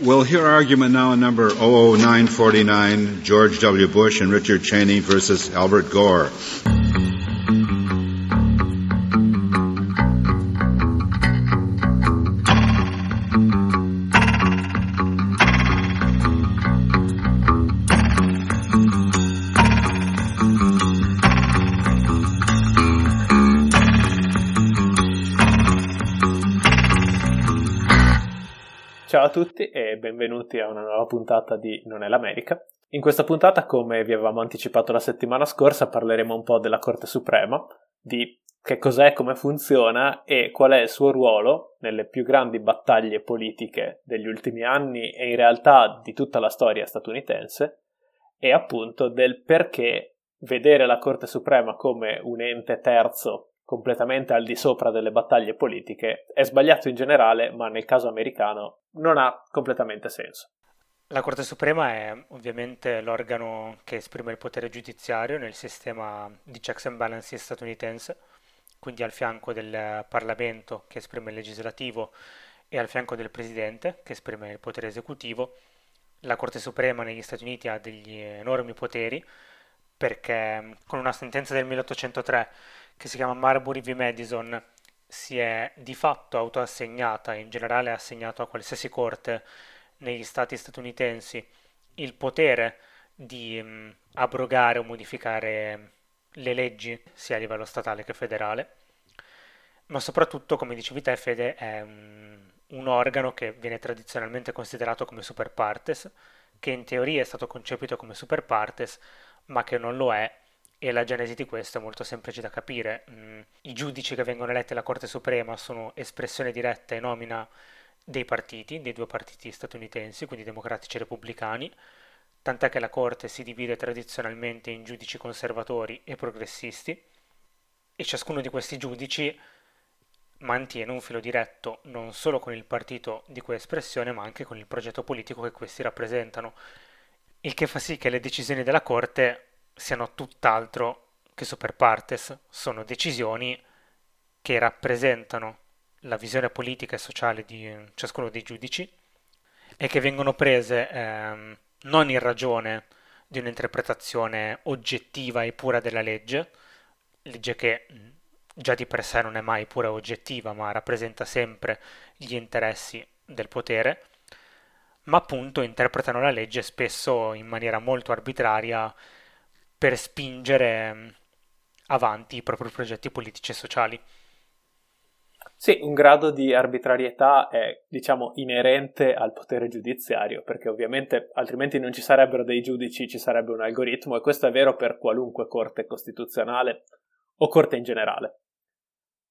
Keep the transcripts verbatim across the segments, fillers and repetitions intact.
We'll hear argument now in number zero zero nine four nine, George W. Bush and Richard Cheney versus Albert Gore. Ciao a tutti e benvenuti a una nuova puntata di Non è l'America. In questa puntata, come vi avevamo anticipato la settimana scorsa, parleremo un po' della Corte Suprema, di che cos'è, come funziona e qual è il suo ruolo nelle più grandi battaglie politiche degli ultimi anni e in realtà di tutta la storia statunitense, e appunto del perché vedere la Corte Suprema come un ente terzo completamente al di sopra delle battaglie politiche è sbagliato in generale, ma nel caso americano non ha completamente senso. La Corte Suprema è ovviamente l'organo che esprime il potere giudiziario nel sistema di checks and balances statunitense, quindi al fianco del Parlamento che esprime il legislativo e al fianco del Presidente che esprime il potere esecutivo. La Corte Suprema negli Stati Uniti ha degli enormi poteri perché con una sentenza del milleottocentotre che si chiama Marbury v. Madison si è di fatto autoassegnata e in generale ha assegnato a qualsiasi corte negli stati statunitensi il potere di mh, abrogare o modificare le leggi sia a livello statale che federale, ma soprattutto, come dicevi te Fede, è mh, un organo che viene tradizionalmente considerato come super partes, che in teoria è stato concepito come super partes ma che non lo è. E la genesi di questo è molto semplice da capire. I giudici che vengono eletti alla Corte Suprema sono espressione diretta e nomina dei partiti, dei due partiti statunitensi, quindi democratici e repubblicani, tant'è che la Corte si divide tradizionalmente in giudici conservatori e progressisti, e ciascuno di questi giudici mantiene un filo diretto non solo con il partito di cui è espressione, ma anche con il progetto politico che questi rappresentano, il che fa sì che le decisioni della Corte siano tutt'altro che super partes, sono decisioni che rappresentano la visione politica e sociale di ciascuno dei giudici e che vengono prese ehm, non in ragione di un'interpretazione oggettiva e pura della legge, legge che già di per sé non è mai pura e oggettiva, ma rappresenta sempre gli interessi del potere, ma appunto interpretano la legge spesso in maniera molto arbitraria per spingere avanti i propri progetti politici e sociali. Sì, un grado di arbitrarietà è, diciamo, inerente al potere giudiziario, perché ovviamente altrimenti non ci sarebbero dei giudici, ci sarebbe un algoritmo, e questo è vero per qualunque corte costituzionale o corte in generale.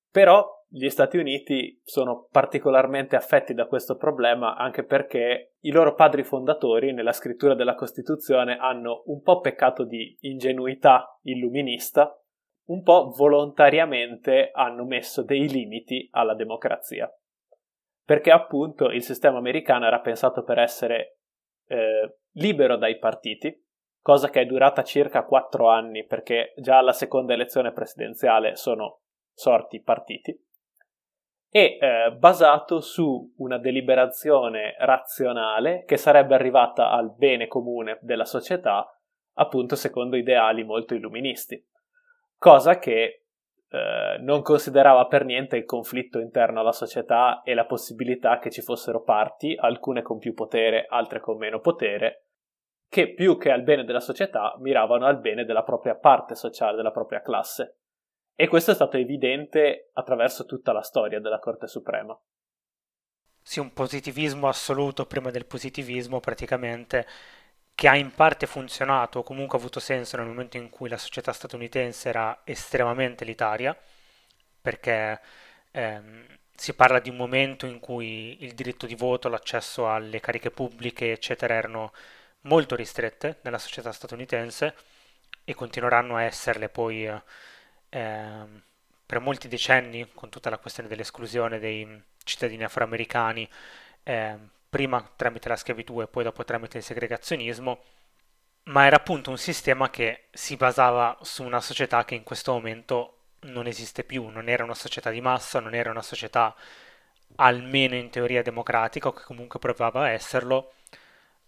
Però gli Stati Uniti sono particolarmente affetti da questo problema anche perché i loro padri fondatori nella scrittura della Costituzione hanno un po' peccato di ingenuità illuminista, un po' volontariamente hanno messo dei limiti alla democrazia, perché appunto il sistema americano era pensato per essere eh, libero dai partiti, cosa che è durata circa quattro anni perché già alla seconda elezione presidenziale sono sorti partiti, e eh, basato su una deliberazione razionale che sarebbe arrivata al bene comune della società, appunto secondo ideali molto illuministi, cosa che eh, non considerava per niente il conflitto interno alla società e la possibilità che ci fossero parti, alcune con più potere, altre con meno potere, che più che al bene della società miravano al bene della propria parte sociale, della propria classe. E questo è stato evidente attraverso tutta la storia della Corte Suprema. Sì, un positivismo assoluto prima del positivismo praticamente, che ha in parte funzionato o comunque ha avuto senso nel momento in cui la società statunitense era estremamente elitaria, perché ehm, si parla di un momento in cui il diritto di voto, l'accesso alle cariche pubbliche eccetera erano molto ristrette nella società statunitense e continueranno a esserle poi Eh, Eh, per molti decenni, con tutta la questione dell'esclusione dei cittadini afroamericani, eh, prima tramite la schiavitù e poi dopo tramite il segregazionismo, ma era appunto un sistema che si basava su una società che in questo momento non esiste più, non era una società di massa, non era una società almeno in teoria democratico, che comunque provava a esserlo,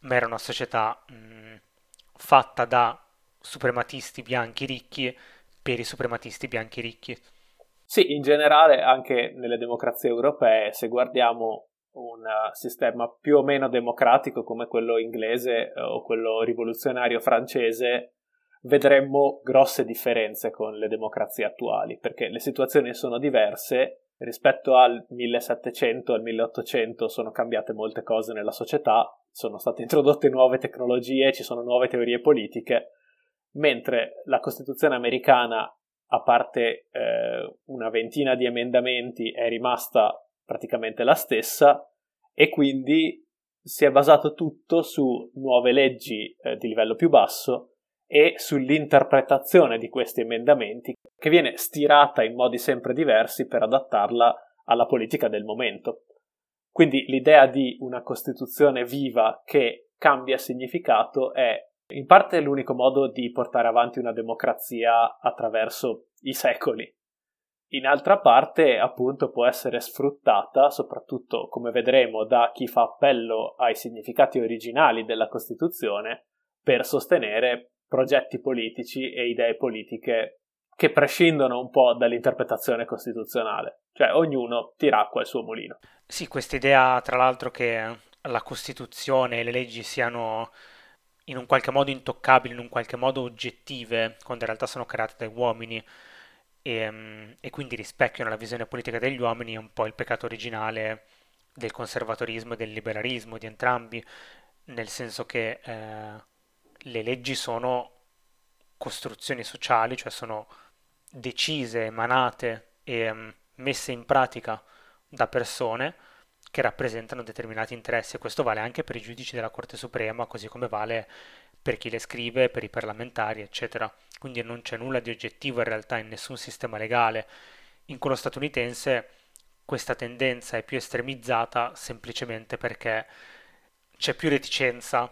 ma era una società mh, fatta da suprematisti bianchi ricchi per i suprematisti bianchi ricchi. Sì, in generale anche nelle democrazie europee, se guardiamo un sistema più o meno democratico come quello inglese o quello rivoluzionario francese, vedremmo grosse differenze con le democrazie attuali, perché le situazioni sono diverse. Rispetto al millesettecento, al milleottocento sono cambiate molte cose nella società, sono state introdotte nuove tecnologie, ci sono nuove teorie politiche, mentre la Costituzione americana, a parte eh, una ventina di emendamenti, è rimasta praticamente la stessa, e quindi si è basato tutto su nuove leggi eh, di livello più basso e sull'interpretazione di questi emendamenti, che viene stirata in modi sempre diversi per adattarla alla politica del momento. Quindi l'idea di una Costituzione viva che cambia significato è in parte l'unico modo di portare avanti una democrazia attraverso i secoli. In altra parte, appunto, può essere sfruttata, soprattutto come vedremo, da chi fa appello ai significati originali della Costituzione per sostenere progetti politici e idee politiche che prescindono un po' dall'interpretazione costituzionale, cioè ognuno tiracqua il suo mulino. Sì, quest'idea tra l'altro che la Costituzione e le leggi siano in un qualche modo intoccabili, in un qualche modo oggettive, quando in realtà sono create dai uomini e, e quindi rispecchiano la visione politica degli uomini, è un po' il peccato originale del conservatorismo e del liberalismo, di entrambi, nel senso che eh, le leggi sono costruzioni sociali, cioè sono decise, emanate e um, messe in pratica da persone che rappresentano determinati interessi, e questo vale anche per i giudici della Corte Suprema, così come vale per chi le scrive, per i parlamentari, eccetera. Quindi non c'è nulla di oggettivo in realtà in nessun sistema legale. In quello statunitense questa tendenza è più estremizzata semplicemente perché c'è più reticenza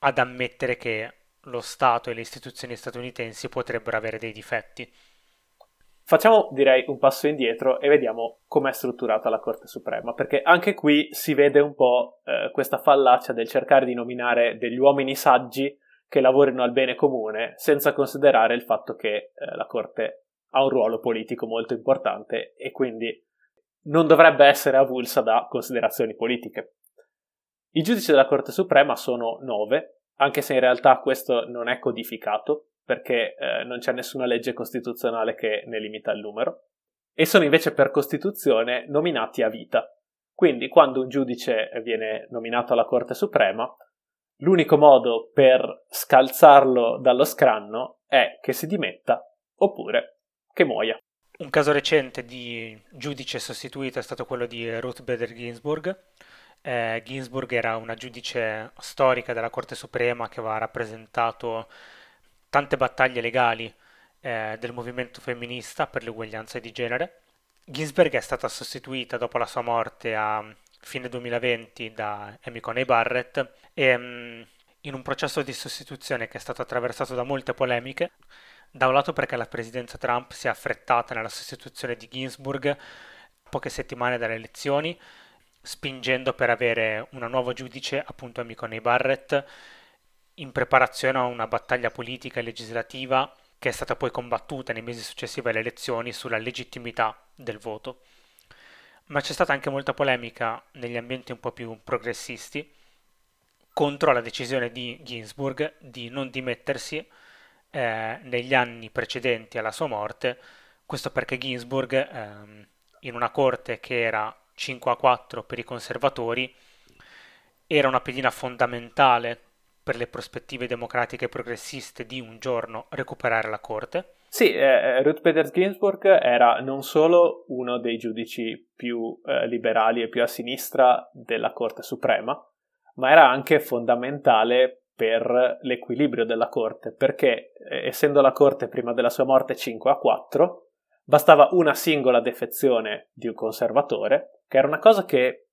ad ammettere che lo Stato e le istituzioni statunitensi potrebbero avere dei difetti. Facciamo, direi, un passo indietro e vediamo com'è strutturata la Corte Suprema, perché anche qui si vede un po' eh, questa fallacia del cercare di nominare degli uomini saggi che lavorino al bene comune, senza considerare il fatto che eh, la Corte ha un ruolo politico molto importante e quindi non dovrebbe essere avulsa da considerazioni politiche. I giudici della Corte Suprema sono nove, anche se in realtà questo non è codificato, perché eh, non c'è nessuna legge costituzionale che ne limita il numero, e sono invece per Costituzione nominati a vita. Quindi quando un giudice viene nominato alla Corte Suprema, l'unico modo per scalzarlo dallo scranno è che si dimetta oppure che muoia. Un caso recente di giudice sostituito è stato quello di Ruth Bader Ginsburg. Eh, Ginsburg era una giudice storica della Corte Suprema che aveva rappresentato tante battaglie legali eh, del movimento femminista per le uguaglianze di genere. Ginsburg è stata sostituita dopo la sua morte a fine duemilaventi da Amy Coney Barrett e, mh, in un processo di sostituzione che è stato attraversato da molte polemiche, da un lato perché la presidenza Trump si è affrettata nella sostituzione di Ginsburg poche settimane dalle elezioni, spingendo per avere una nuova giudice, appunto Amy Coney Barrett, in preparazione a una battaglia politica e legislativa che è stata poi combattuta nei mesi successivi alle elezioni sulla legittimità del voto. Ma c'è stata anche molta polemica negli ambienti un po' più progressisti contro la decisione di Ginsburg di non dimettersi eh, negli anni precedenti alla sua morte, questo perché Ginsburg, ehm, in una corte che era cinque a quattro per i conservatori, era una pedina fondamentale per le prospettive democratiche e progressiste di un giorno recuperare la Corte. Sì, eh, Ruth Bader Ginsburg era non solo uno dei giudici più eh, liberali e più a sinistra della Corte Suprema, ma era anche fondamentale per l'equilibrio della Corte, perché eh, essendo la Corte prima della sua morte cinque a quattro, bastava una singola defezione di un conservatore, che era una cosa che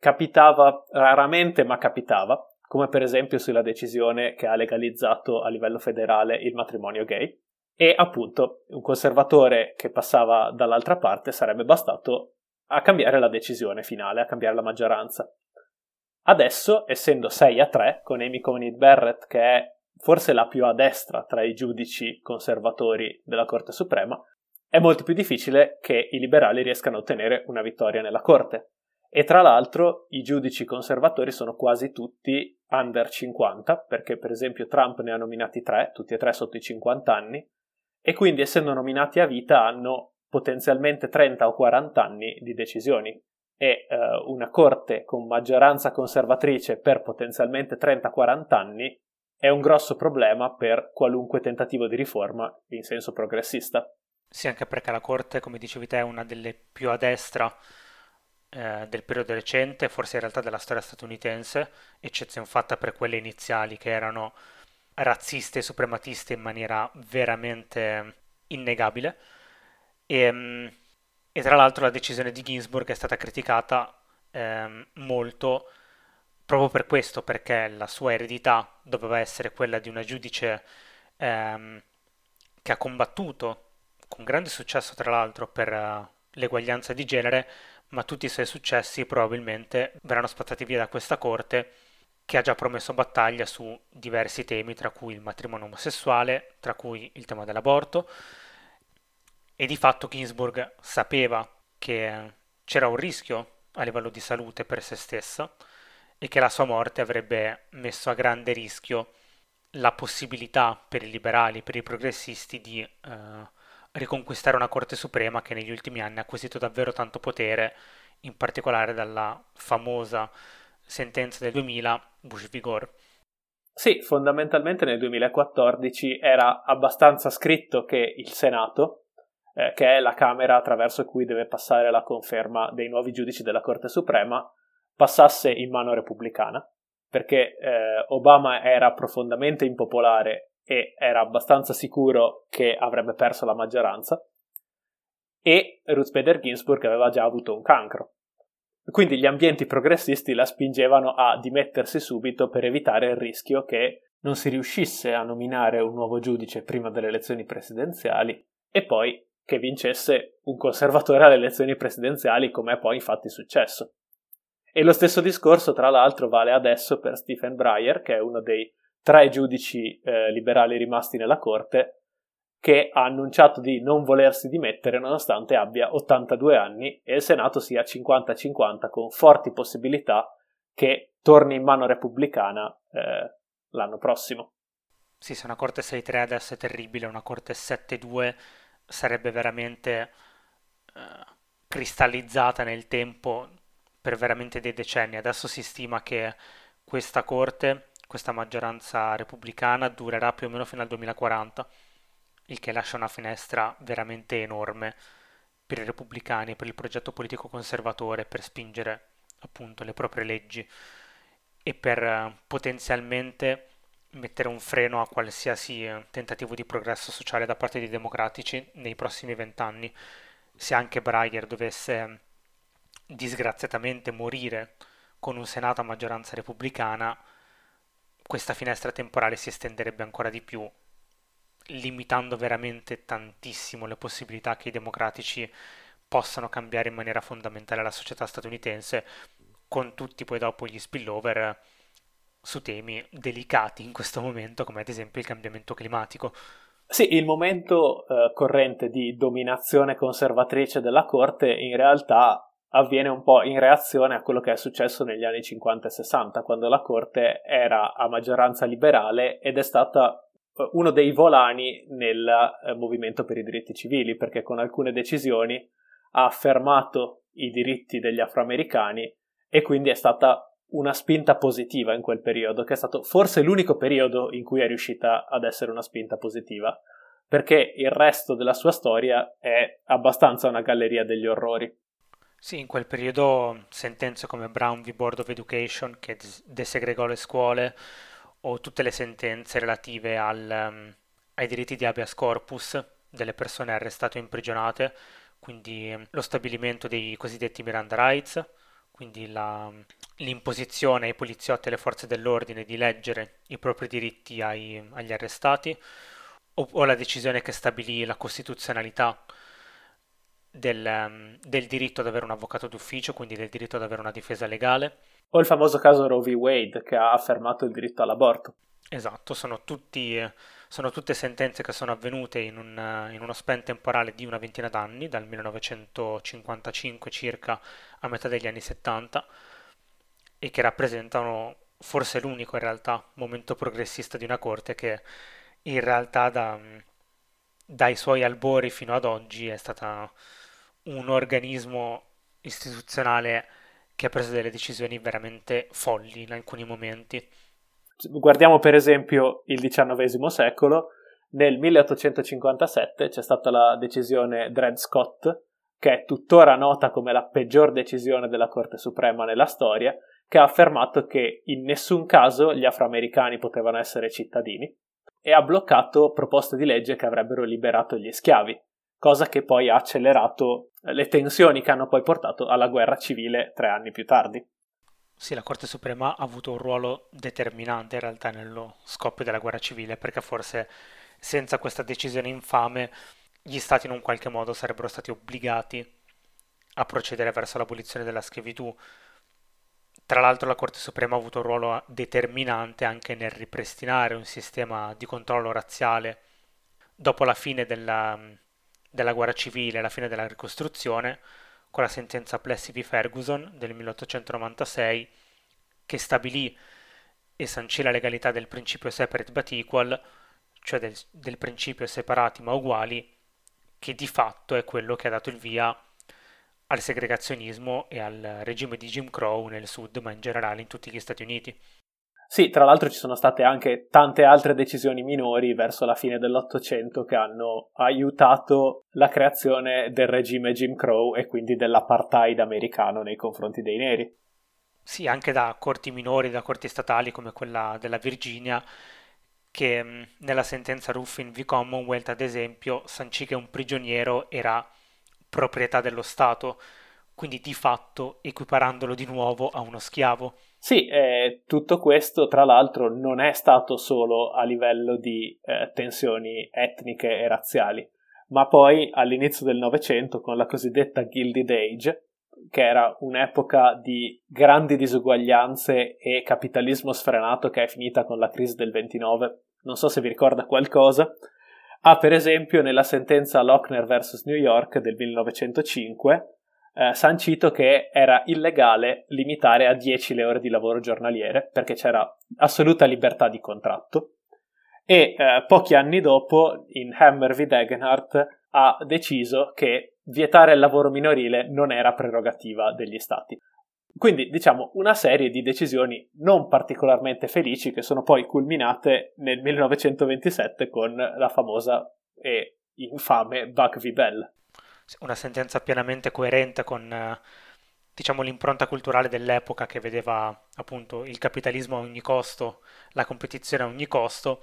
capitava raramente, ma capitava, come per esempio sulla decisione che ha legalizzato a livello federale il matrimonio gay, e appunto un conservatore che passava dall'altra parte sarebbe bastato a cambiare la decisione finale, a cambiare la maggioranza. Adesso, essendo sei a tre, con Amy Coney Barrett che è forse la più a destra tra i giudici conservatori della Corte Suprema, è molto più difficile che i liberali riescano a ottenere una vittoria nella Corte. E tra l'altro i giudici conservatori sono quasi tutti under cinquanta, perché per esempio Trump ne ha nominati tre, tutti e tre sotto i cinquanta anni, e quindi essendo nominati a vita hanno potenzialmente trenta o quaranta anni di decisioni. E eh, una corte con maggioranza conservatrice per potenzialmente trenta quaranta anni è un grosso problema per qualunque tentativo di riforma in senso progressista. Sì, anche perché la corte, come dicevi te, è una delle più a destra del periodo recente, forse in realtà della storia statunitense, eccezione fatta per quelle iniziali che erano razziste e suprematiste in maniera veramente innegabile. E, e tra l'altro la decisione di Ginsburg è stata criticata eh, molto proprio per questo, perché la sua eredità doveva essere quella di una giudice eh, che ha combattuto con grande successo, tra l'altro, per eh, l'eguaglianza di genere, ma tutti i suoi successi probabilmente verranno spazzati via da questa corte che ha già promesso battaglia su diversi temi, tra cui il matrimonio omosessuale, tra cui il tema dell'aborto, e di fatto Ginsburg sapeva che c'era un rischio a livello di salute per se stessa e che la sua morte avrebbe messo a grande rischio la possibilità per i liberali, per i progressisti di eh, riconquistare una Corte Suprema che negli ultimi anni ha acquisito davvero tanto potere, in particolare dalla famosa sentenza del duemila, Bush v. Gore. Sì, fondamentalmente nel duemilaquattordici era abbastanza scritto che il Senato, eh, che è la Camera attraverso cui deve passare la conferma dei nuovi giudici della Corte Suprema, passasse in mano repubblicana, perché eh, Obama era profondamente impopolare e era abbastanza sicuro che avrebbe perso la maggioranza, e Ruth Bader Ginsburg aveva già avuto un cancro. Quindi gli ambienti progressisti la spingevano a dimettersi subito per evitare il rischio che non si riuscisse a nominare un nuovo giudice prima delle elezioni presidenziali e poi che vincesse un conservatore alle elezioni presidenziali, come è poi infatti successo. E lo stesso discorso, tra l'altro, vale adesso per Stephen Breyer, che è uno dei tre giudici eh, liberali rimasti nella corte, che ha annunciato di non volersi dimettere nonostante abbia ottantadue anni e il Senato sia cinquanta cinquanta, con forti possibilità che torni in mano repubblicana eh, l'anno prossimo. Sì, se una corte sei tre adesso è terribile, una corte sette due sarebbe veramente eh, cristallizzata nel tempo per veramente dei decenni. Adesso si stima che questa corte... questa maggioranza repubblicana durerà più o meno fino al duemilaquaranta, il che lascia una finestra veramente enorme per i repubblicani, per il progetto politico conservatore, per spingere appunto le proprie leggi e per eh, potenzialmente mettere un freno a qualsiasi tentativo di progresso sociale da parte dei democratici nei prossimi vent'anni. Se anche Breyer dovesse disgraziatamente morire con un Senato a maggioranza repubblicana, questa finestra temporale si estenderebbe ancora di più, limitando veramente tantissimo le possibilità che i democratici possano cambiare in maniera fondamentale la società statunitense, con tutti poi dopo gli spillover su temi delicati in questo momento, come ad esempio il cambiamento climatico. Sì, il momento eh, corrente di dominazione conservatrice della corte in realtà avviene un po' in reazione a quello che è successo negli anni cinquanta e sessanta, quando la corte era a maggioranza liberale ed è stata uno dei volani nel eh, movimento per i diritti civili, perché con alcune decisioni ha affermato i diritti degli afroamericani e quindi è stata una spinta positiva in quel periodo, che è stato forse l'unico periodo in cui è riuscita ad essere una spinta positiva, perché il resto della sua storia è abbastanza una galleria degli orrori. Sì, in quel periodo sentenze come Brown v. Board of Education, che desegregò le scuole, o tutte le sentenze relative al, um, ai diritti di habeas corpus delle persone arrestate o imprigionate, quindi lo stabilimento dei cosiddetti Miranda Rights, quindi la, l'imposizione ai poliziotti e alle forze dell'ordine di leggere i propri diritti ai, agli arrestati, o, o la decisione che stabilì la costituzionalità del, del diritto ad avere un avvocato d'ufficio, quindi del diritto ad avere una difesa legale. O il famoso caso Roe v. Wade, che ha affermato il diritto all'aborto. Esatto, sono, tutti, sono tutte sentenze che sono avvenute in, un, in uno span temporale di una ventina d'anni, dal millenovecentocinquantacinque circa a metà degli anni settanta, e che rappresentano forse l'unico in realtà momento progressista di una corte che in realtà da, dai suoi albori fino ad oggi è stata un organismo istituzionale che ha preso delle decisioni veramente folli in alcuni momenti. Guardiamo per esempio il diciannovesimo secolo. Nel milleottocentocinquantasette c'è stata la decisione Dred Scott, che è tuttora nota come la peggior decisione della Corte Suprema nella storia, che ha affermato che in nessun caso gli afroamericani potevano essere cittadini, e ha bloccato proposte di legge che avrebbero liberato gli schiavi, cosa che poi ha accelerato le tensioni che hanno poi portato alla guerra civile tre anni più tardi. Sì, la Corte Suprema ha avuto un ruolo determinante in realtà nello scoppio della guerra civile, perché forse senza questa decisione infame gli stati in un qualche modo sarebbero stati obbligati a procedere verso l'abolizione della schiavitù. Tra l'altro la Corte Suprema ha avuto un ruolo determinante anche nel ripristinare un sistema di controllo razziale dopo la fine della, della guerra civile, la fine della ricostruzione, con la sentenza Plessy v. Ferguson del milleottocentonovantasei, che stabilì e sancì la legalità del principio separate but equal, cioè del, del principio separati ma uguali, che di fatto è quello che ha dato il via al segregazionismo e al regime di Jim Crow nel Sud, ma in generale in tutti gli Stati Uniti. Sì, tra l'altro ci sono state anche tante altre decisioni minori verso la fine dell'Ottocento che hanno aiutato la creazione del regime Jim Crow e quindi dell'apartheid americano nei confronti dei neri. Sì, anche da corti minori, da corti statali come quella della Virginia, che nella sentenza Ruffin v. Commonwealth, ad esempio, sancì che un prigioniero era proprietà dello Stato, quindi di fatto equiparandolo di nuovo a uno schiavo. Sì, eh, tutto questo tra l'altro non è stato solo a livello di eh, tensioni etniche e razziali, ma poi all'inizio del Novecento con la cosiddetta Gilded Age, che era un'epoca di grandi disuguaglianze e capitalismo sfrenato che è finita con la crisi del ventinove, non so se vi ricorda qualcosa, ha per esempio nella sentenza Lochner versus New York del millenovecentocinque Eh, sancito che era illegale limitare a dieci le ore di lavoro giornaliere perché c'era assoluta libertà di contratto, e eh, pochi anni dopo in Hammer v. Degenhart ha deciso che vietare il lavoro minorile non era prerogativa degli stati. Quindi diciamo una serie di decisioni non particolarmente felici che sono poi culminate nel millenovecentoventisette con la famosa e infame Buck v. Bell. Una sentenza pienamente coerente con, diciamo, l'impronta culturale dell'epoca, che vedeva appunto il capitalismo a ogni costo, la competizione a ogni costo,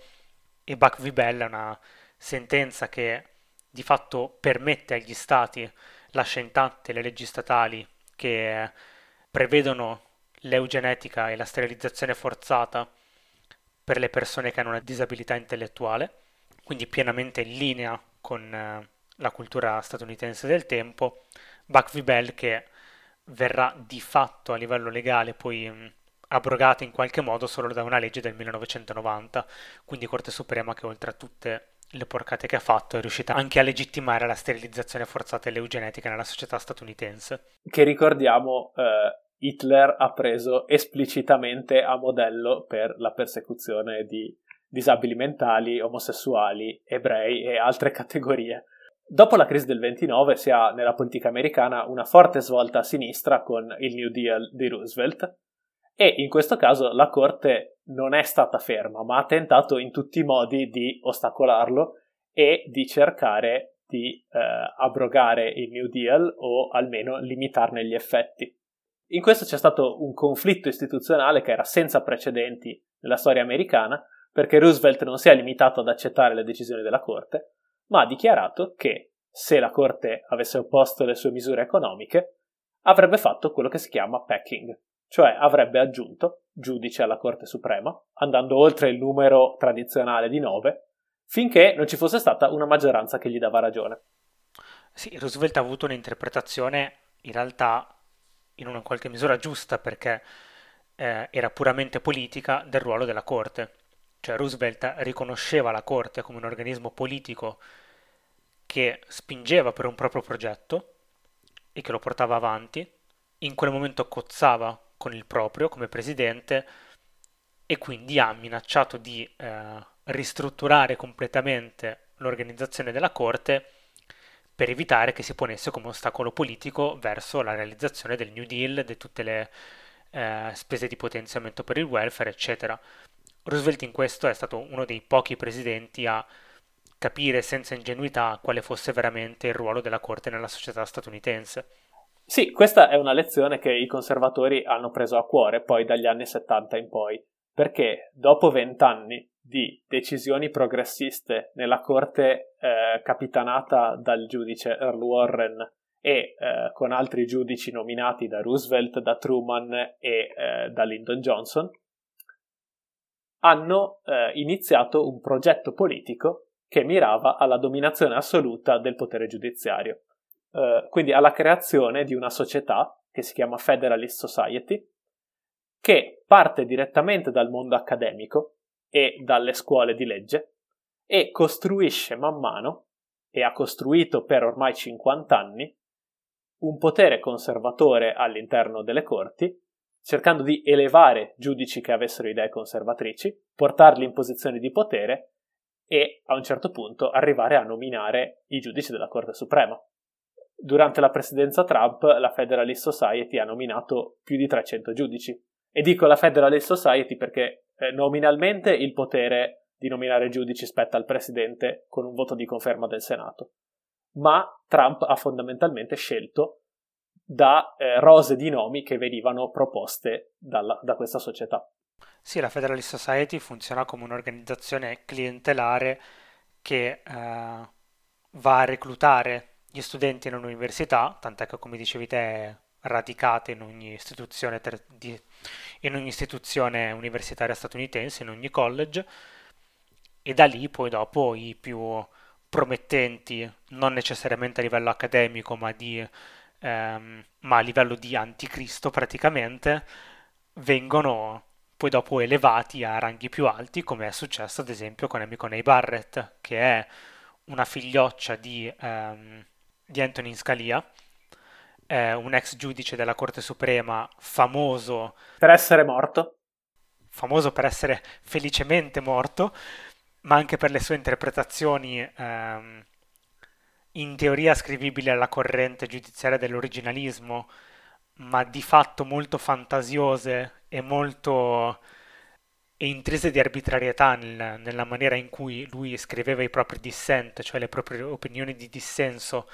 e Buck v. Bell è una sentenza che di fatto permette agli stati, lascia intatte le leggi statali che prevedono l'eugenetica e la sterilizzazione forzata per le persone che hanno una disabilità intellettuale, quindi pienamente in linea con la cultura statunitense del tempo. Buck v. Bell, che verrà di fatto a livello legale poi abrogata in qualche modo solo da una legge del millenovecentonovanta, quindi Corte Suprema che oltre a tutte le porcate che ha fatto è riuscita anche a legittimare la sterilizzazione forzata e l'eugenetica nella società statunitense. Che ricordiamo eh, Hitler ha preso esplicitamente a modello per la persecuzione di disabili mentali, omosessuali, ebrei e altre categorie. Dopo la crisi del ventinove si ha nella politica americana una forte svolta a sinistra con il New Deal di Roosevelt, e in questo caso la Corte non è stata ferma, ma ha tentato in tutti i modi di ostacolarlo e di cercare di eh, abrogare il New Deal o almeno limitarne gli effetti. In questo c'è stato un conflitto istituzionale che era senza precedenti nella storia americana, perché Roosevelt non si è limitato ad accettare le decisioni della Corte, ma ha dichiarato che se la Corte avesse opposto le sue misure economiche avrebbe fatto quello che si chiama packing, cioè avrebbe aggiunto giudici alla Corte Suprema, andando oltre il numero tradizionale di nove, finché non ci fosse stata una maggioranza che gli dava ragione. Sì, Roosevelt ha avuto un'interpretazione in realtà in una qualche misura giusta, perché eh, era puramente politica del ruolo della Corte. Cioè Roosevelt riconosceva la Corte come un organismo politico che spingeva per un proprio progetto e che lo portava avanti, in quel momento cozzava con il proprio come presidente e quindi ha minacciato di eh, ristrutturare completamente l'organizzazione della Corte per evitare che si ponesse come ostacolo politico verso la realizzazione del New Deal, di tutte le eh, spese di potenziamento per il welfare, eccetera. Roosevelt in questo è stato uno dei pochi presidenti a capire senza ingenuità quale fosse veramente il ruolo della Corte nella società statunitense. Sì, questa è una lezione che i conservatori hanno preso a cuore poi dagli anni settanta in poi, perché dopo vent'anni di decisioni progressiste nella corte eh, capitanata dal giudice Earl Warren e eh, con altri giudici nominati da Roosevelt, da Truman e eh, da Lyndon Johnson, hanno eh, iniziato un progetto politico che mirava alla dominazione assoluta del potere giudiziario, eh, quindi alla creazione di una società che si chiama Federalist Society, che parte direttamente dal mondo accademico e dalle scuole di legge e costruisce man mano, e ha costruito per ormai cinquanta anni, un potere conservatore all'interno delle corti, cercando di elevare giudici che avessero idee conservatrici, portarli in posizioni di potere e a un certo punto arrivare a nominare i giudici della Corte Suprema. Durante la presidenza Trump la Federalist Society ha nominato più di trecento giudici, e dico la Federalist Society perché nominalmente il potere di nominare giudici spetta al presidente con un voto di conferma del Senato, ma Trump ha fondamentalmente scelto da eh, rose di nomi che venivano proposte dalla, da questa società. Sì, la Federalist Society funziona come un'organizzazione clientelare che eh, va a reclutare gli studenti in un'università, tant'è che, come dicevi te, radicate in ogni istituzione ter- di, in ogni istituzione universitaria statunitense, in ogni college, e da lì poi dopo i più promettenti, non necessariamente a livello accademico ma, di, ehm, ma a livello di anticristo praticamente, vengono poi dopo elevati a ranghi più alti, come è successo ad esempio con Amy Coney Barrett, che è una figlioccia di, ehm, di Antonin Scalia, Eh, un ex giudice della Corte Suprema famoso per essere morto, famoso per essere felicemente morto, ma anche per le sue interpretazioni ehm, in teoria ascrivibili alla corrente giudiziaria dell'originalismo, ma di fatto molto fantasiose e molto e intrise di arbitrarietà nel, nella maniera in cui lui scriveva i propri dissent, cioè le proprie opinioni di dissenso,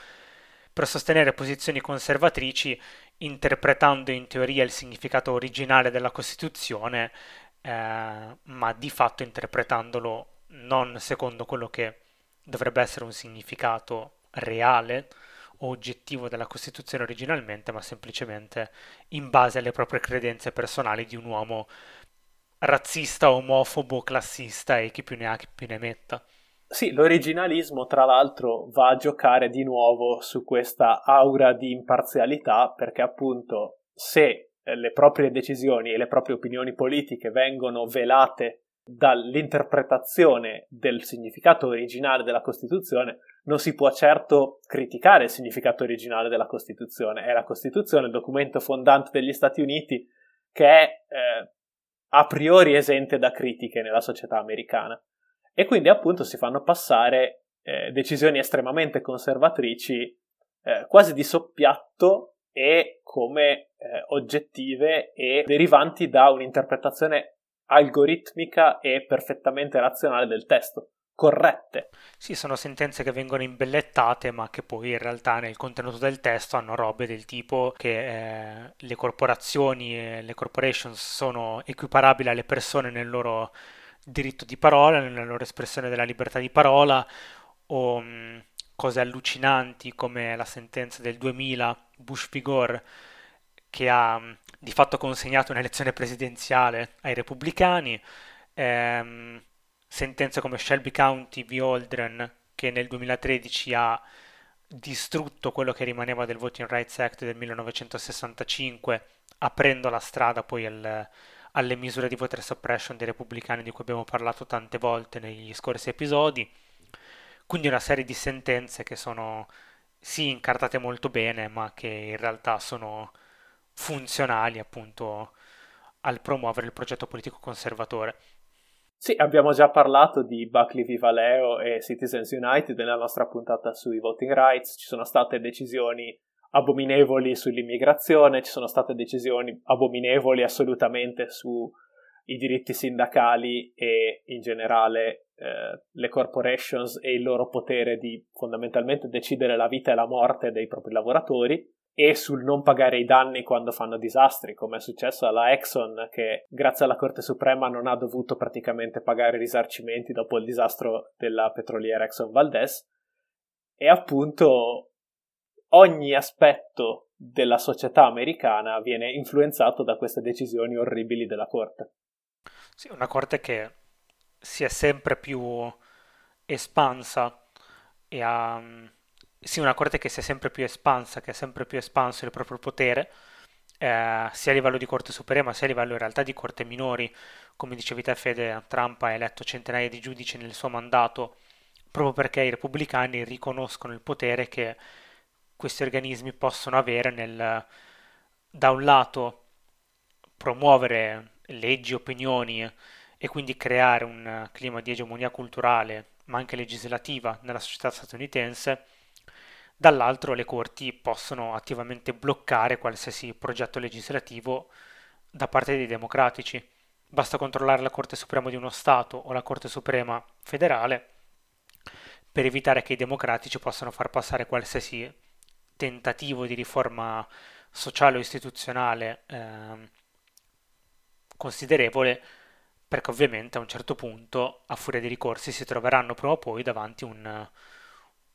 per sostenere posizioni conservatrici, interpretando in teoria il significato originale della Costituzione, eh, ma di fatto interpretandolo non secondo quello che dovrebbe essere un significato reale o oggettivo della Costituzione originalmente, ma semplicemente in base alle proprie credenze personali di un uomo razzista, omofobo, classista e chi più ne ha chi più ne metta. Sì, l'originalismo tra l'altro va a giocare di nuovo su questa aura di imparzialità, perché appunto se le proprie decisioni e le proprie opinioni politiche vengono velate dall'interpretazione del significato originale della Costituzione, non si può certo criticare il significato originale della Costituzione. È la Costituzione, il documento fondante degli Stati Uniti, che è eh, a priori esente da critiche nella società americana. E quindi appunto si fanno passare eh, decisioni estremamente conservatrici, eh, quasi di soppiatto e come eh, oggettive e derivanti da un'interpretazione algoritmica e perfettamente razionale del testo, corrette. Sì, sono sentenze che vengono imbellettate ma che poi in realtà nel contenuto del testo hanno robe del tipo che eh, le corporazioni, le corporations sono equiparabili alle persone nel loro diritto di parola, nella loro espressione della libertà di parola, o mh, cose allucinanti come la sentenza del duemila, Bush v. Gore, che ha mh, di fatto consegnato un'elezione presidenziale ai repubblicani, ehm, sentenze come Shelby County v. Aldrin, che nel duemilatredici ha distrutto quello che rimaneva del Voting Rights Act del millenovecentosessantacinque, aprendo la strada poi al, alle misure di voter suppression dei repubblicani di cui abbiamo parlato tante volte negli scorsi episodi. Quindi una serie di sentenze che sono sì incartate molto bene, ma che in realtà sono funzionali appunto al promuovere il progetto politico conservatore. Sì, abbiamo già parlato di Buckley v. Valero e Citizens United nella nostra puntata sui voting rights. Ci sono state decisioni abominevoli sull'immigrazione, ci sono state decisioni abominevoli assolutamente sui diritti sindacali e in generale eh, le corporations e il loro potere di fondamentalmente decidere la vita e la morte dei propri lavoratori, e sul non pagare i danni quando fanno disastri, come è successo alla Exxon, che grazie alla Corte Suprema non ha dovuto praticamente pagare risarcimenti dopo il disastro della petroliera Exxon Valdez. E appunto ogni aspetto della società americana viene influenzato da queste decisioni orribili della Corte. Sì, una Corte che si è sempre più espansa e ha... Sì, una corte che si è sempre più espansa, che ha sempre più espanso il proprio potere, eh, sia a livello di Corte Suprema, sia a livello in realtà di corte minori. Come dicevi te, Fede, Trump ha eletto centinaia di giudici nel suo mandato proprio perché i repubblicani riconoscono il potere che questi organismi possono avere nel, da un lato, promuovere leggi, opinioni e quindi creare un clima di egemonia culturale, ma anche legislativa, nella società statunitense. Dall'altro le corti possono attivamente bloccare qualsiasi progetto legislativo da parte dei democratici. Basta controllare la Corte Suprema di uno Stato o la Corte Suprema federale per evitare che i democratici possano far passare qualsiasi tentativo di riforma sociale o istituzionale eh, considerevole, perché ovviamente a un certo punto, a furia di ricorsi, si troveranno prima o poi davanti un,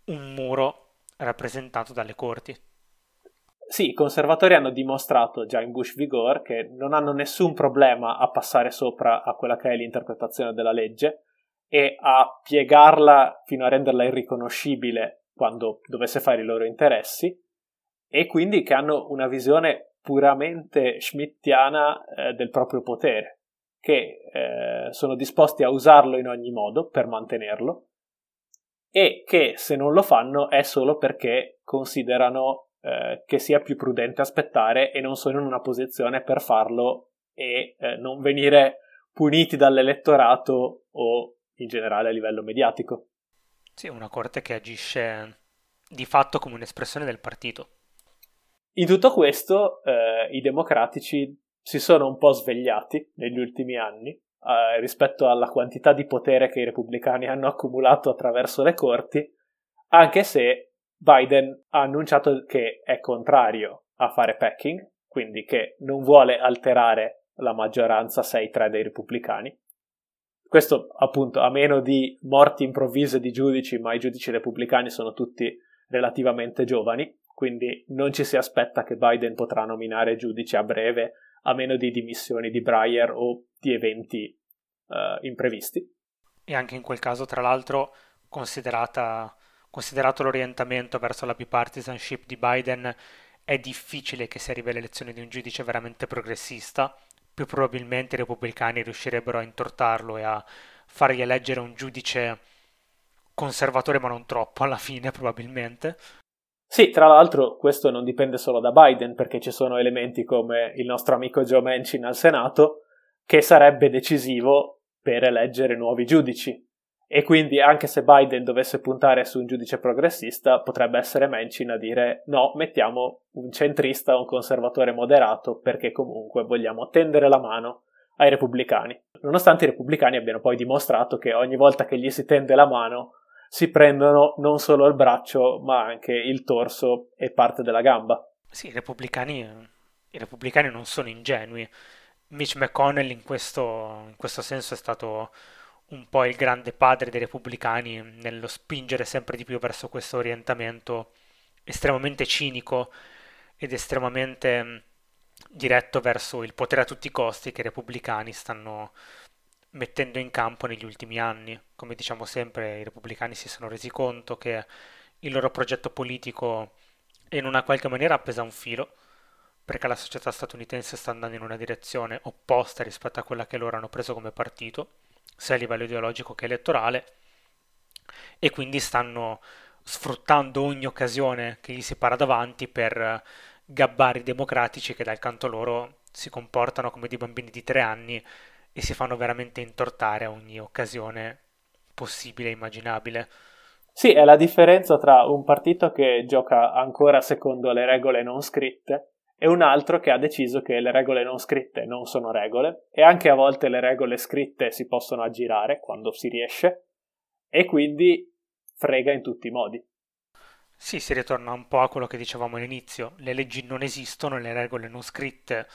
un muro rappresentato dalle corti. Sì, i conservatori hanno dimostrato già in Bush v. Gore che non hanno nessun problema a passare sopra a quella che è l'interpretazione della legge e a piegarla fino a renderla irriconoscibile quando dovesse fare i loro interessi, e quindi che hanno una visione puramente schmittiana eh, del proprio potere, che eh, sono disposti a usarlo in ogni modo per mantenerlo, e che se non lo fanno è solo perché considerano eh, che sia più prudente aspettare e non sono in una posizione per farlo e eh, non venire puniti dall'elettorato o in generale a livello mediatico. Sì, una corte che agisce di fatto come un'espressione del partito. In tutto questo eh, i democratici si sono un po' svegliati negli ultimi anni Uh, rispetto alla quantità di potere che i repubblicani hanno accumulato attraverso le corti, anche se Biden ha annunciato che è contrario a fare packing, quindi che non vuole alterare la maggioranza sei tre dei repubblicani. Questo appunto a meno di morti improvvise di giudici, ma i giudici repubblicani sono tutti relativamente giovani, quindi non ci si aspetta che Biden potrà nominare giudici a breve, a meno di dimissioni di Breyer o di eventi uh, imprevisti. E anche in quel caso, tra l'altro, considerata, considerato l'orientamento verso la bipartisanship di Biden, è difficile che si arrivi all'elezione di un giudice veramente progressista. Più probabilmente i repubblicani riuscirebbero a intortarlo e a fargli eleggere un giudice conservatore, ma non troppo, alla fine, probabilmente. Sì, tra l'altro questo non dipende solo da Biden, perché ci sono elementi come il nostro amico Joe Manchin al Senato, che sarebbe decisivo per eleggere nuovi giudici. E quindi anche se Biden dovesse puntare su un giudice progressista, potrebbe essere Manchin a dire no, mettiamo un centrista o un conservatore moderato, perché comunque vogliamo tendere la mano ai repubblicani. Nonostante i repubblicani abbiano poi dimostrato che ogni volta che gli si tende la mano, si prendono non solo il braccio, ma anche il torso e parte della gamba. Sì, i repubblicani, i repubblicani non sono ingenui. Mitch McConnell in questo, in questo senso è stato un po' il grande padre dei repubblicani nello spingere sempre di più verso questo orientamento estremamente cinico ed estremamente diretto verso il potere a tutti i costi che i repubblicani stanno mettendo in campo negli ultimi anni. Come diciamo sempre, i repubblicani si sono resi conto che il loro progetto politico e in una qualche maniera appesa un filo, perché la società statunitense sta andando in una direzione opposta rispetto a quella che loro hanno preso come partito, sia a livello ideologico che elettorale, e quindi stanno sfruttando ogni occasione che gli si para davanti per gabbare i democratici che dal canto loro si comportano come dei bambini di tre anni e si fanno veramente intortare a ogni occasione possibile e immaginabile. Sì, è la differenza tra un partito che gioca ancora secondo le regole non scritte e un altro che ha deciso che le regole non scritte non sono regole, e anche a volte le regole scritte si possono aggirare quando si riesce, e quindi frega in tutti i modi. Sì, si ritorna un po' a quello che dicevamo all'inizio: le leggi non esistono, le regole non scritte,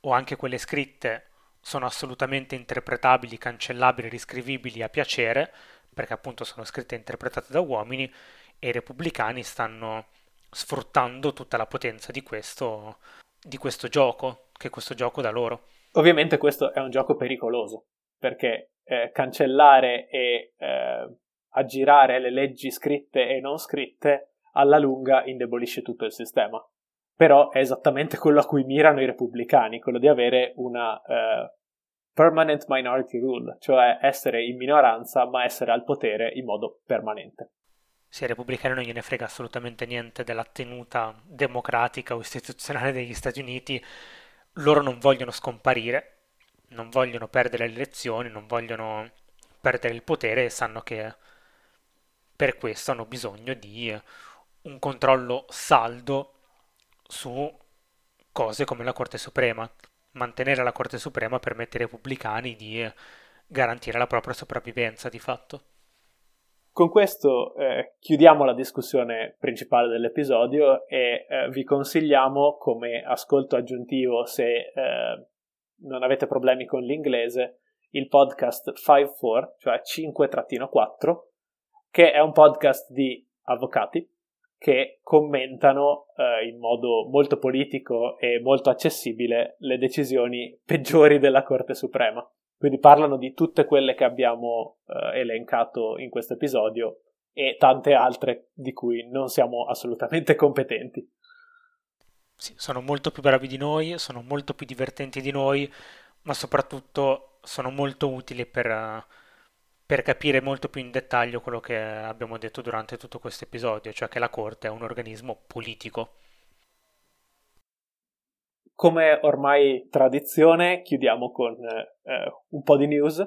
o anche quelle scritte, sono assolutamente interpretabili, cancellabili, riscrivibili a piacere, perché appunto sono scritte e interpretate da uomini, e i repubblicani stanno sfruttando tutta la potenza di questo, di questo gioco, che questo gioco dà loro. Ovviamente questo è un gioco pericoloso, perché eh, cancellare e eh, aggirare le leggi scritte e non scritte alla lunga indebolisce tutto il sistema. Però è esattamente quello a cui mirano i repubblicani, quello di avere una eh, permanent minority rule, cioè essere in minoranza ma essere al potere in modo permanente. Sì, ai repubblicani non gliene frega assolutamente niente della tenuta democratica o istituzionale degli Stati Uniti. Loro non vogliono scomparire, non vogliono perdere le elezioni, non vogliono perdere il potere, e sanno che per questo hanno bisogno di un controllo saldo su cose come la Corte Suprema. Mantenere la Corte Suprema permette ai repubblicani di garantire la propria sopravvivenza, di fatto. Con questo eh, chiudiamo la discussione principale dell'episodio e eh, vi consigliamo, come ascolto aggiuntivo se eh, non avete problemi con l'inglese, il podcast five four, cioè cinque quattro, che è un podcast di avvocati che commentano eh, in modo molto politico e molto accessibile le decisioni peggiori della Corte Suprema. Quindi parlano di tutte quelle che abbiamo eh, elencato in questo episodio e tante altre di cui non siamo assolutamente competenti. Sì, sono molto più bravi di noi, sono molto più divertenti di noi, ma soprattutto sono molto utili per, per capire molto più in dettaglio quello che abbiamo detto durante tutto questo episodio, cioè che la Corte è un organismo politico. Come ormai tradizione, chiudiamo con eh, un po' di news.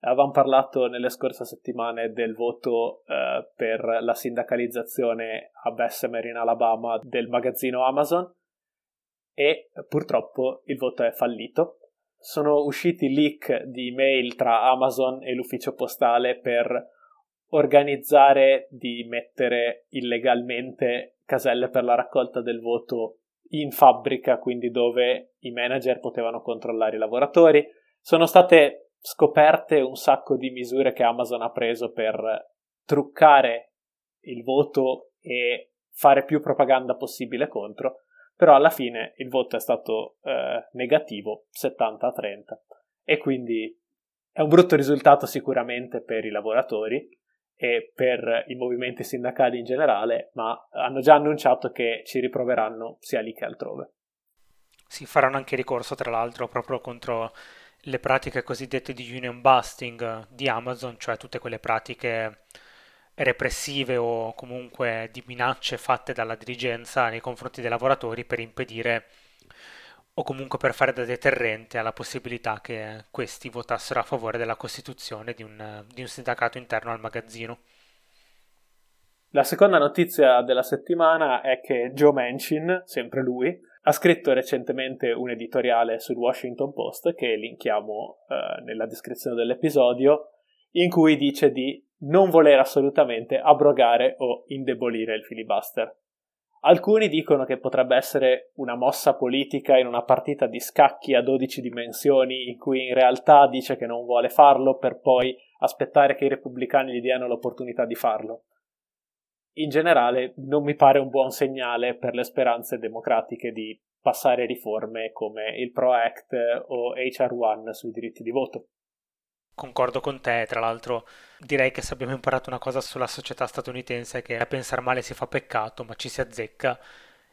Avevamo parlato nelle scorse settimane del voto eh, per la sindacalizzazione a Bessemer in Alabama del magazzino Amazon, e purtroppo il voto è fallito. Sono usciti leak di email tra Amazon e l'ufficio postale per organizzare di mettere illegalmente caselle per la raccolta del voto in fabbrica, quindi dove i manager potevano controllare i lavoratori. Sono state scoperte un sacco di misure che Amazon ha preso per truccare il voto e fare più propaganda possibile contro, però alla fine il voto è stato eh, negativo, settanta a trenta, e quindi è un brutto risultato sicuramente per i lavoratori e per i movimenti sindacali in generale, ma hanno già annunciato che ci riproveranno sia lì che altrove. Si faranno anche ricorso, tra l'altro, proprio contro le pratiche cosiddette di union busting di Amazon, cioè tutte quelle pratiche repressive o comunque di minacce fatte dalla dirigenza nei confronti dei lavoratori per impedire o comunque per fare da deterrente alla possibilità che questi votassero a favore della costituzione di un, di un sindacato interno al magazzino. La seconda notizia della settimana è che Joe Manchin, sempre lui, ha scritto recentemente un editoriale sul Washington Post, che linkiamo eh, nella descrizione dell'episodio, in cui dice di non voler assolutamente abrogare o indebolire il filibuster. Alcuni dicono che potrebbe essere una mossa politica in una partita di scacchi a dodici dimensioni, in cui in realtà dice che non vuole farlo per poi aspettare che i repubblicani gli diano l'opportunità di farlo. In generale non mi pare un buon segnale per le speranze democratiche di passare riforme come il PRO Act o H R uno sui diritti di voto. Concordo con te, tra l'altro direi che se abbiamo imparato una cosa sulla società statunitense è che a pensare male si fa peccato, ma ci si azzecca,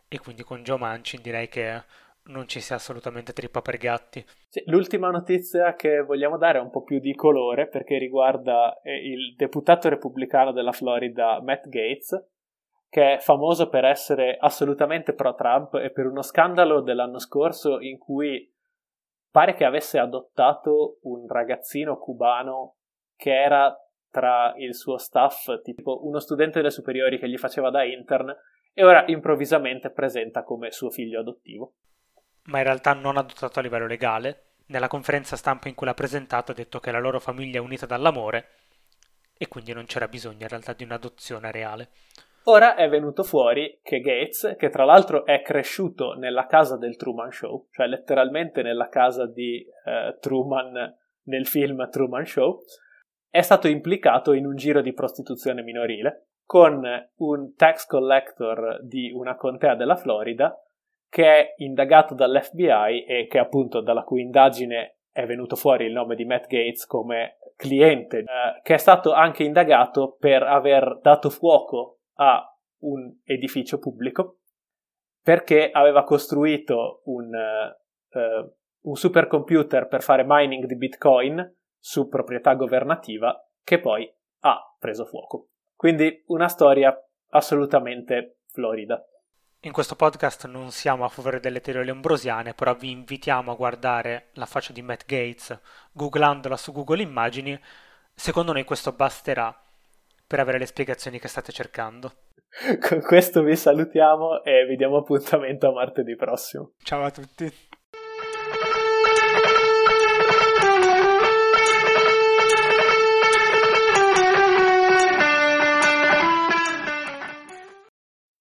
e quindi con Joe Manchin direi che non ci sia assolutamente trippa per gatti. Sì, l'ultima notizia che vogliamo dare è un po' più di colore, perché riguarda il deputato repubblicano della Florida Matt Gaetz, che è famoso per essere assolutamente pro-Trump e per uno scandalo dell'anno scorso in cui pare che avesse adottato un ragazzino cubano che era tra il suo staff, tipo uno studente delle superiori che gli faceva da intern, e ora improvvisamente presenta come suo figlio adottivo. Ma in realtà non adottato a livello legale. Nella conferenza stampa in cui l'ha presentato ha detto che la loro famiglia è unita dall'amore e quindi non c'era bisogno in realtà di un'adozione reale. Ora è venuto fuori che Gaetz, che tra l'altro è cresciuto nella casa del Truman Show, cioè letteralmente nella casa di eh, Truman nel film Truman Show, è stato implicato in un giro di prostituzione minorile con un tax collector di una contea della Florida che è indagato dall'F B I e che appunto dalla cui indagine è venuto fuori il nome di Matt Gaetz come cliente, eh, che è stato anche indagato per aver dato fuoco a un edificio pubblico perché aveva costruito un, eh, un supercomputer per fare mining di Bitcoin su proprietà governativa che poi ha preso fuoco. Quindi una storia assolutamente florida. In questo podcast non siamo a favore delle teorie ambrosiane, però vi invitiamo a guardare la faccia di Matt Gaetz googlandola su Google Immagini. Secondo noi questo basterà per avere le spiegazioni che state cercando. Con questo vi salutiamo e vi diamo appuntamento a martedì prossimo. Ciao a tutti.